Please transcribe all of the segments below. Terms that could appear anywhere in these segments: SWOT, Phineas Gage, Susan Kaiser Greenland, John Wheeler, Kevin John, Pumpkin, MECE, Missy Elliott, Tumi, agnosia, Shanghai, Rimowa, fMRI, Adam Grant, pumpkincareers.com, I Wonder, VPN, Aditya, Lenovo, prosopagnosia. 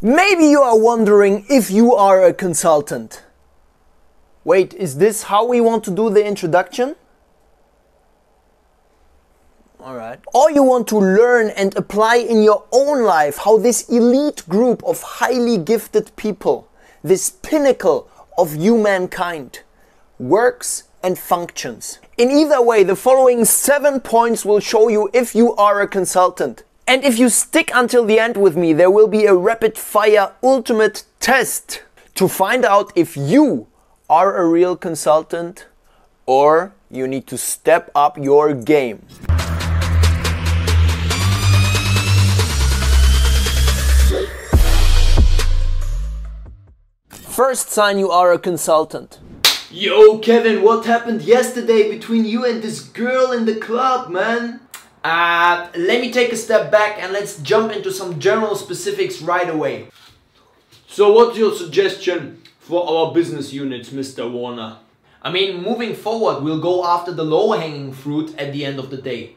Maybe you are wondering if you are a consultant. Wait, is this how we want to do the introduction? All right. Or you want to learn and apply in your own life how this elite group of highly gifted people, this pinnacle of humankind, works and functions. In either way, the following 7 points will show you if you are a consultant. And if you stick until the end with me, there will be a rapid fire ultimate test to find out if you are a real consultant or you need to step up your game. First sign you are a consultant. Yo, Kevin, what happened yesterday between you and this girl in the club, man? Let me take a step back and let's jump into some general specifics right away. So what's your suggestion for our business units, Mr. Warner? I mean, moving forward, we'll go after the low-hanging fruit at the end of the day.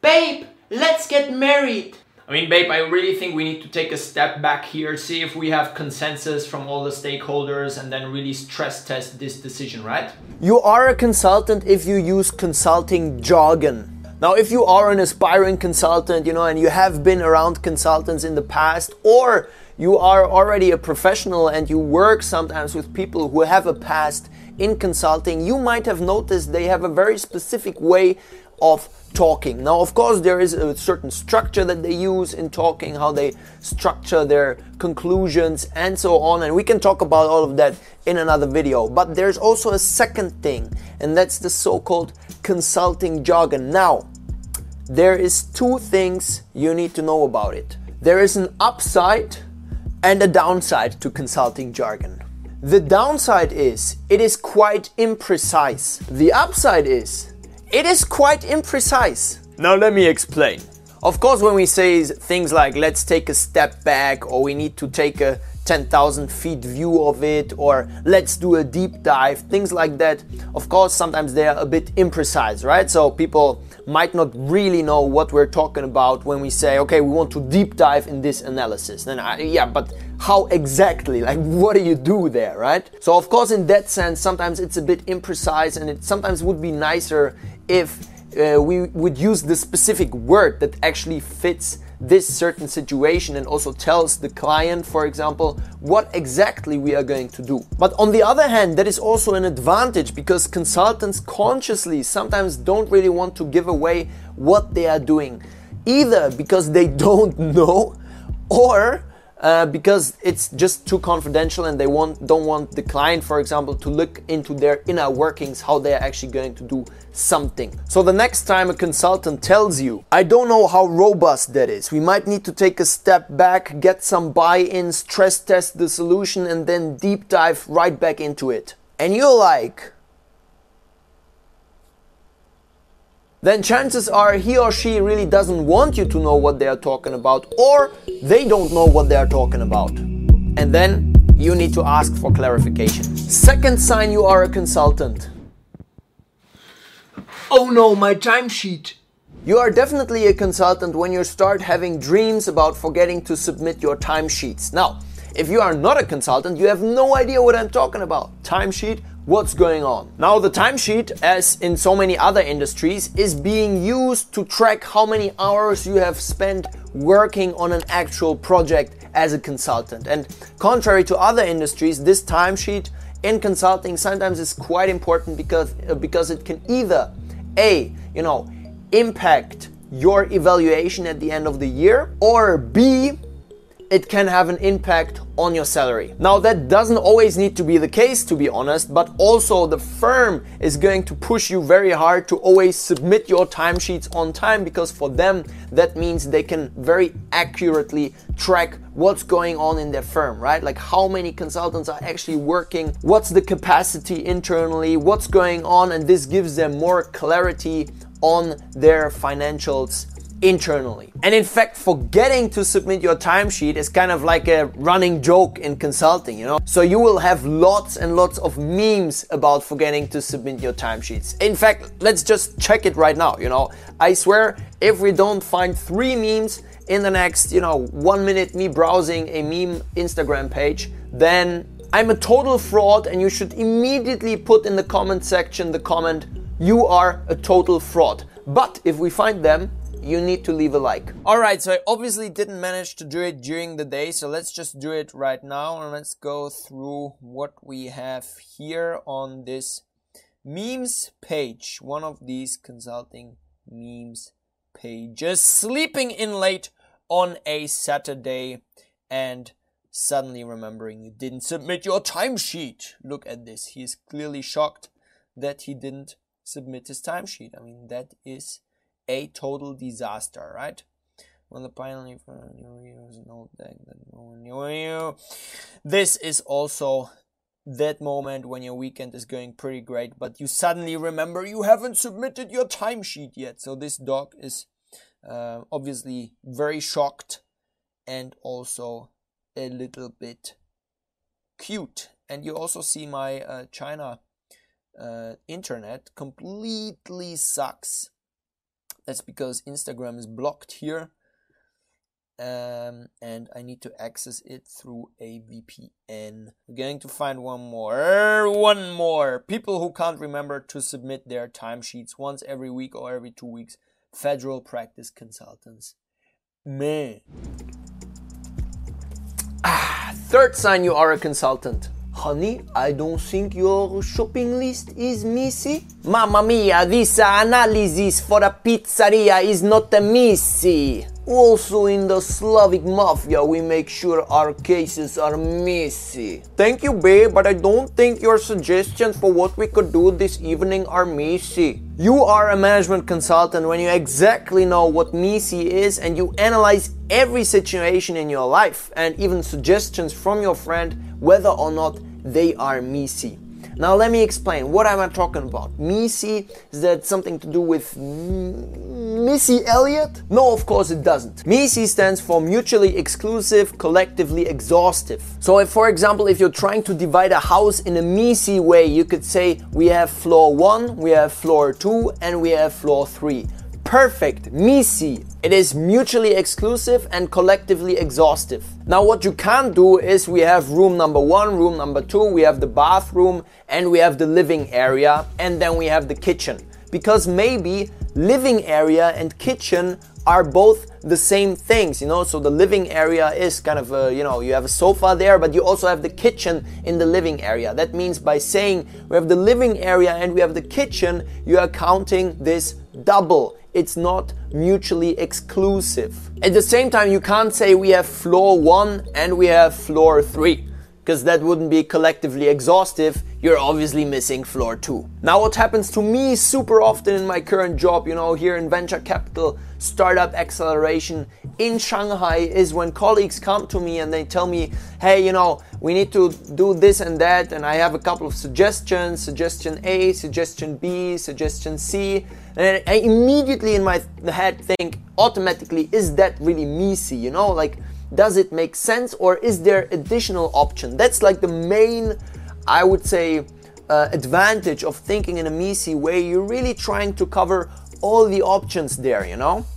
Babe, let's get married. I mean, babe, I really think we need to take a step back here, see if we have consensus from all the stakeholders and then really stress test this decision, right? You are a consultant if you use consulting jargon. Now, if you are an aspiring consultant, you know, and you have been around consultants in the past, or you are already a professional and you work sometimes with people who have a past in consulting, you might have noticed they have a very specific way of talking. Now, of course, there is a certain structure that they use in talking, how they structure their conclusions and so on, and we can talk about all of that in another video. But there's also a second thing, and that's the so-called consulting jargon. Now, there is two things you need to know about it. There is an upside and a downside to consulting jargon. The downside is it is quite imprecise. The upside is it is quite imprecise. Now let me explain. Of course, when we say things like let's take a step back, or we need to take a 10,000 feet view of it, or let's do a deep dive, things like that, of course, sometimes they are a bit imprecise, right? So people might not really know what we're talking about when we say, okay, we want to deep dive in this analysis. Then, yeah, but how exactly? Like, what do you do there, right? So of course, in that sense, sometimes it's a bit imprecise, and it sometimes would be nicer if we would use the specific word that actually fits this certain situation and also tells the client, for example, what exactly we are going to do. But on the other hand, that is also an advantage, because consultants consciously sometimes don't really want to give away what they are doing, either because they don't know, or because it's just too confidential and they don't want the client, for example, to look into their inner workings, how they're actually going to do something. So the next time a consultant tells you, I don't know how robust that is, we might need to take a step back, get some buy-in, stress test the solution, and then deep dive right back into it. And you're like, then chances are he or she really doesn't want you to know what they are talking about, or they don't know what they are talking about. And then you need to ask for clarification. Second sign you are a consultant. Oh no, my timesheet. You are definitely a consultant when you start having dreams about forgetting to submit your timesheets. Now, if you are not a consultant, you have no idea what I'm talking about. Timesheet. What's going on? Now, the timesheet, as in so many other industries, is being used to track how many hours you have spent working on an actual project as a consultant. And contrary to other industries, this timesheet in consulting sometimes is quite important because it can either A, you know, impact your evaluation at the end of the year, or B, it can have an impact on your salary. Now, that doesn't always need to be the case, to be honest, but also the firm is going to push you very hard to always submit your timesheets on time, because for them, that means they can very accurately track what's going on in their firm, right? Like, how many consultants are actually working, what's the capacity internally, what's going on, and this gives them more clarity on their financials internally. And in fact, forgetting to submit your timesheet is kind of like a running joke in consulting, you know? So you will have lots and lots of memes about forgetting to submit your timesheets. In fact, let's just check it right now, you know? I swear, if we don't find 3 memes in the next, 1 minute me browsing a meme Instagram page, then I'm a total fraud, and you should immediately put in the comment section the comment, "You are a total fraud." But if we find them, you need to leave a like. All right, so I obviously didn't manage to do it during the day, so let's just do it right now, and let's go through what we have here on this memes page, one of these consulting memes pages. Sleeping in late on a Saturday and suddenly remembering you didn't submit your timesheet. Look at this. He is clearly shocked that he didn't submit his timesheet. I mean, that is a total disaster, right? When the finally was an old deck that no one knew you. This is also that moment when your weekend is going pretty great, but you suddenly remember you haven't submitted your timesheet yet. So this dog is obviously very shocked and also a little bit cute. And you also see my China internet completely sucks. That's because Instagram is blocked here, and I need to access it through a VPN. We're going to find one more. People who can't remember to submit their timesheets once every week or every 2 weeks. Federal practice consultants. Man. Third sign you are a consultant. "Honey, I don't think your shopping list is messy." "Mamma mia, this analysis for a pizzeria is not a messy." "Also in the Slavic mafia, we make sure our cases are messy." "Thank you, babe, but I don't think your suggestions for what we could do this evening are messy." You are a management consultant when you exactly know what messy is, and you analyze every situation in your life and even suggestions from your friend whether or not they are MECE. Now let me explain, what am I talking about? MECE, is that something to do with Missy Elliott? No, of course it doesn't. MECE stands for mutually exclusive, collectively exhaustive. So if, for example, if you're trying to divide a house in a MECE way, you could say we have floor 1, we have floor 2, and we have floor 3. Perfect, MECE. It is mutually exclusive and collectively exhaustive. Now what you can't do is we have room number 1, room number 2, we have the bathroom, and we have the living area, and then we have the kitchen. Because maybe living area and kitchen are both the same things, you know, so the living area is kind of a, you have a sofa there, but you also have the kitchen in the living area. That means by saying we have the living area and we have the kitchen, you are counting this double. It's not mutually exclusive. At the same time, you can't say we have floor 1 and we have floor 3, because that wouldn't be collectively exhaustive. You're obviously missing floor 2. Now what happens to me super often in my current job, here in venture capital, startup acceleration in Shanghai, is when colleagues come to me and they tell me, hey, we need to do this and that, and I have a couple of suggestions, suggestion A, suggestion B, suggestion C, and I immediately in my head think automatically, is that really MECE, like, does it make sense, or is there additional option? That's like the main, I would say, advantage of thinking in a MECE way. You're really trying to cover all the options there,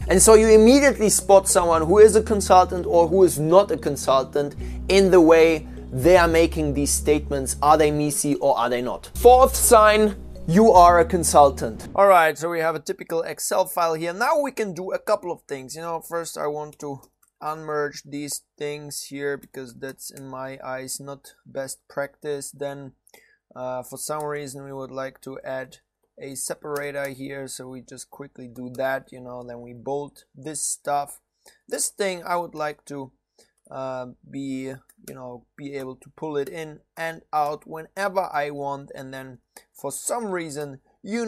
And so you immediately spot someone who is a consultant or who is not a consultant in the way they are making these statements. Are they MECE or are they not? Fourth sign, you are a consultant. All right, so we have a typical Excel file here. Now we can do a couple of things, First, I want to unmerge these things here because that's in my eyes not best practice. Then for some reason we would like to add a separator here, so we just quickly do that, then we bolt this stuff. This thing I would like to be able to pull it in and out whenever I want, and then for some reason, I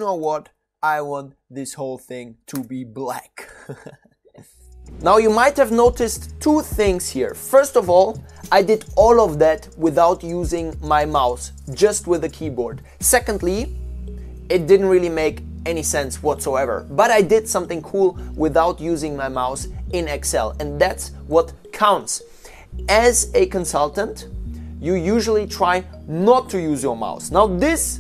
want this whole thing to be black. Now you might have noticed 2 things here. First of all, I did all of that without using my mouse, just with the keyboard. Secondly, it didn't really make any sense whatsoever. But I did something cool without using my mouse in Excel, and that's what counts. As a consultant, you usually try not to use your mouse. Now this,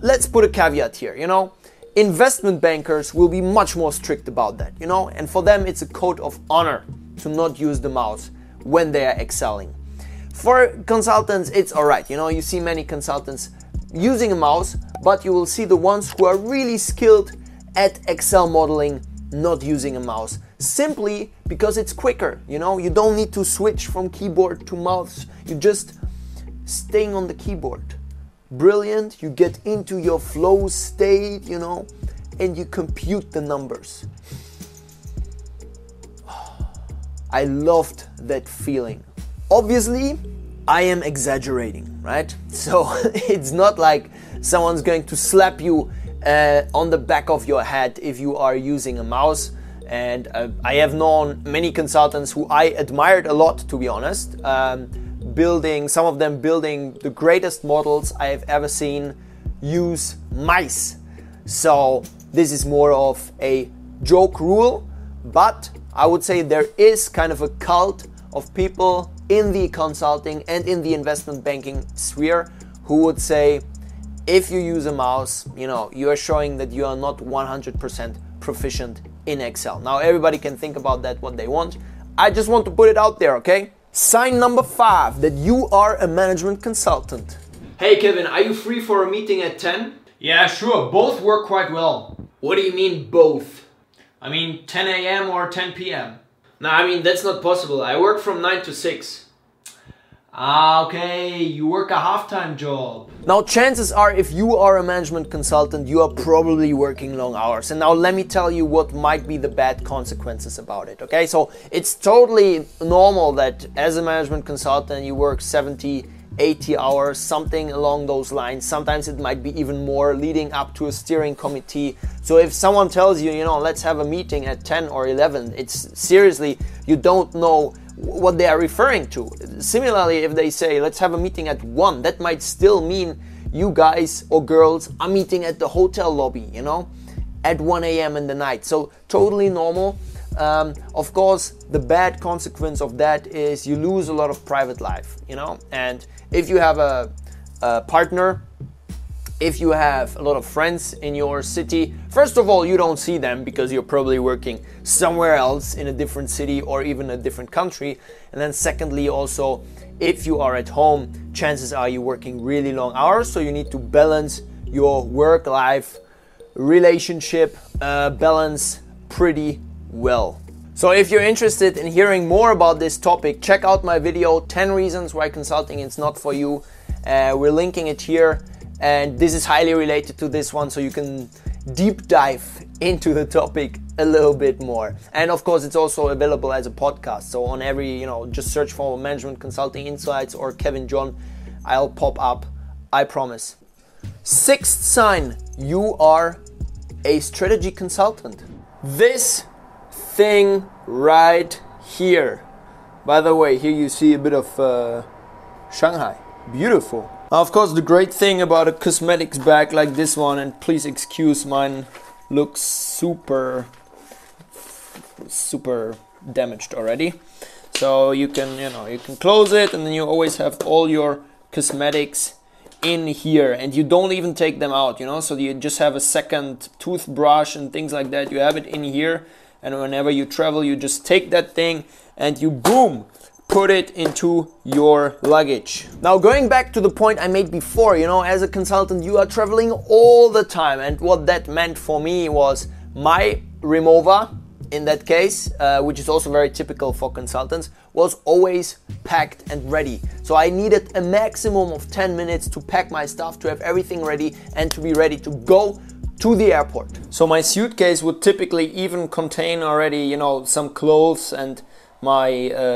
let's put a caveat here, you know, investment bankers will be much more strict about that, you know, and for them it's a code of honor to not use the mouse when they are excelling. For consultants, it's all right, you know, you see many consultants using a mouse, but you will see the ones who are really skilled at Excel modeling not using a mouse, simply because it's quicker, you know, you don't need to switch from keyboard to mouse, you just staying on the keyboard. Brilliant, you get into your flow state, you know, and you compute the numbers. I loved that feeling. Obviously, I am exaggerating, right? So it's not like someone's going to slap you on the back of your head if you are using a mouse. And I have known many consultants who I admired a lot, to be honest, some of them building the greatest models I have ever seen use mice. So this is more of a joke rule, but I would say there is kind of a cult of people in the consulting and in the investment banking sphere who would say, if you use a mouse, you know, you are showing that you are not 100% proficient in Excel. Now everybody can think about that what they want. I just want to put it out there, okay? Sign number 5, that you are a management consultant. Hey Kevin, are you free for a meeting at 10? Yeah, sure, both work quite well. What do you mean both? I mean 10 a.m. or 10 p.m. No, I mean that's not possible. I work from 9 to 6. Ah, okay, you work a half-time job. Now chances are, if you are a management consultant, you are probably working long hours. And now let me tell you what might be the bad consequences about it, okay? So it's totally normal that as a management consultant, you work 70, 80 hours, something along those lines. Sometimes it might be even more, leading up to a steering committee. So if someone tells you, you know, let's have a meeting at 10 or 11, it's seriously, you don't know what they are referring to. Similarly, if they say let's have a meeting at 1, that might still mean you guys or girls are meeting at the hotel lobby, you know, at 1 a.m. in the night. So totally normal. Of course, the bad consequence of that is you lose a lot of private life, you know, and if you have a partner, if you have a lot of friends in your city, first of all, you don't see them because you're probably working somewhere else in a different city or even a different country. And then secondly, also, if you are at home, chances are you're working really long hours. So you need to balance your work-life relationship balance pretty well. So if you're interested in hearing more about this topic, check out my video, 10 Reasons Why Consulting is Not For You. We're linking it here. And this is highly related to this one, so you can deep dive into the topic a little bit more. And of course, it's also available as a podcast. So on every, you know, just search for Management Consulting Insights or Kevin John, I'll pop up, I promise. 6th sign, you are a strategy consultant. This thing right here. By the way, here you see a bit of Shanghai, beautiful. Of course, the great thing about a cosmetics bag like this one, and please excuse mine, looks super damaged already. So you can, you know, you can close it, and then you always have all your cosmetics in here, and you don't even take them out, you know, so you just have a second toothbrush and things like that. You have it in here, and whenever you travel, you just take that thing and you boom, put it into your luggage. Now going back to the point I made before, you know, as a consultant you are traveling all the time, and what that meant for me was my Rimowa, in that case, which is also very typical for consultants, was always packed and ready. So I needed a maximum of 10 minutes to pack my stuff, to have everything ready and to be ready to go to the airport. So my suitcase would typically even contain already, you know, some clothes and my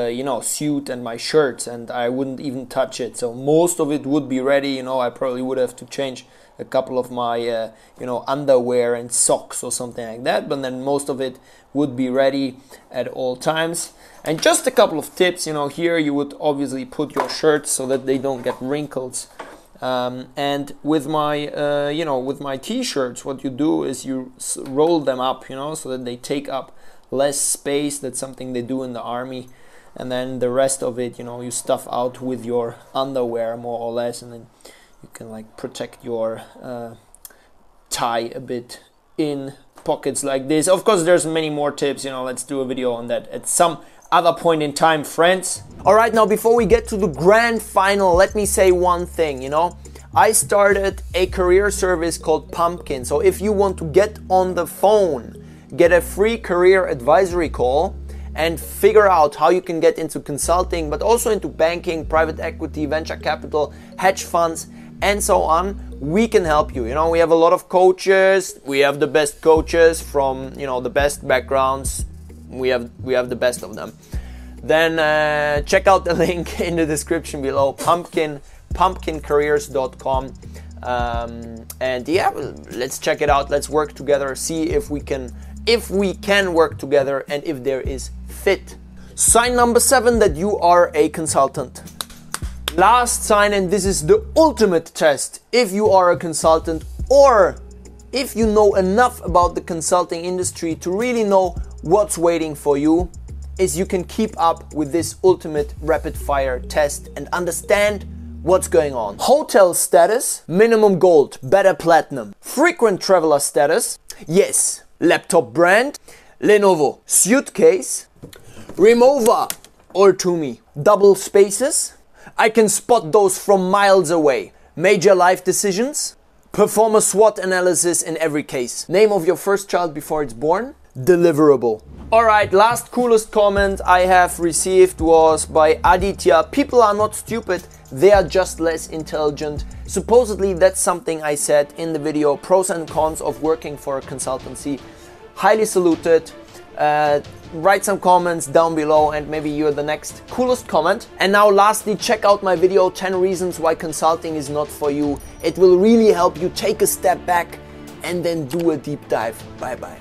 you know, suit and my shirts, and I wouldn't even touch it. So most of it would be ready, you know. I probably would have to change a couple of my you know, underwear and socks or something like that, but then most of it would be ready at all times. And just a couple of tips, you know, here you would obviously put your shirts so that they don't get wrinkles And with my with my t-shirts, what you do is you roll them up, so that they take up less space. That's something they do in the army. And then the rest of it, you stuff out with your underwear more or less, and then you can like protect your tie a bit in pockets like this. Of course, there's many more tips, let's do a video on that at some other point in time, friends. All right, now before we get to the grand final, let me say one thing, I started a career service called Pumpkin. So if you want to get on the phone, get a free career advisory call, and figure out how you can get into consulting, but also into banking, private equity, venture capital, hedge funds, and so on, we can help you. We have a lot of coaches. We have the best coaches from, the best backgrounds. We have the best of them. Then check out the link in the description below, pumpkincareers.com. And yeah, let's check it out. Let's work together, see if we can work together and if there is fit. Sign number 7, that you are a consultant. Last sign, and this is the ultimate test if you are a consultant or if you know enough about the consulting industry to really know what's waiting for you, is you can keep up with this ultimate rapid fire test and understand what's going on. Hotel status, minimum gold, better platinum. Frequent traveler status, yes. Laptop brand, Lenovo. Suitcase, Rimowa or Tumi. Double spaces, I can spot those from miles away. Major life decisions, perform a SWOT analysis in every case. Name of your first child before it's born, deliverable. All right, last coolest comment I have received was by Aditya. People are not stupid, they are just less intelligent. Supposedly that's something I said in the video, pros and cons of working for a consultancy. Highly saluted. Write some comments down below and maybe you're the next coolest comment. And now lastly, check out my video 10 reasons why consulting is not for you. It will really help you take a step back and then do a deep dive. Bye bye.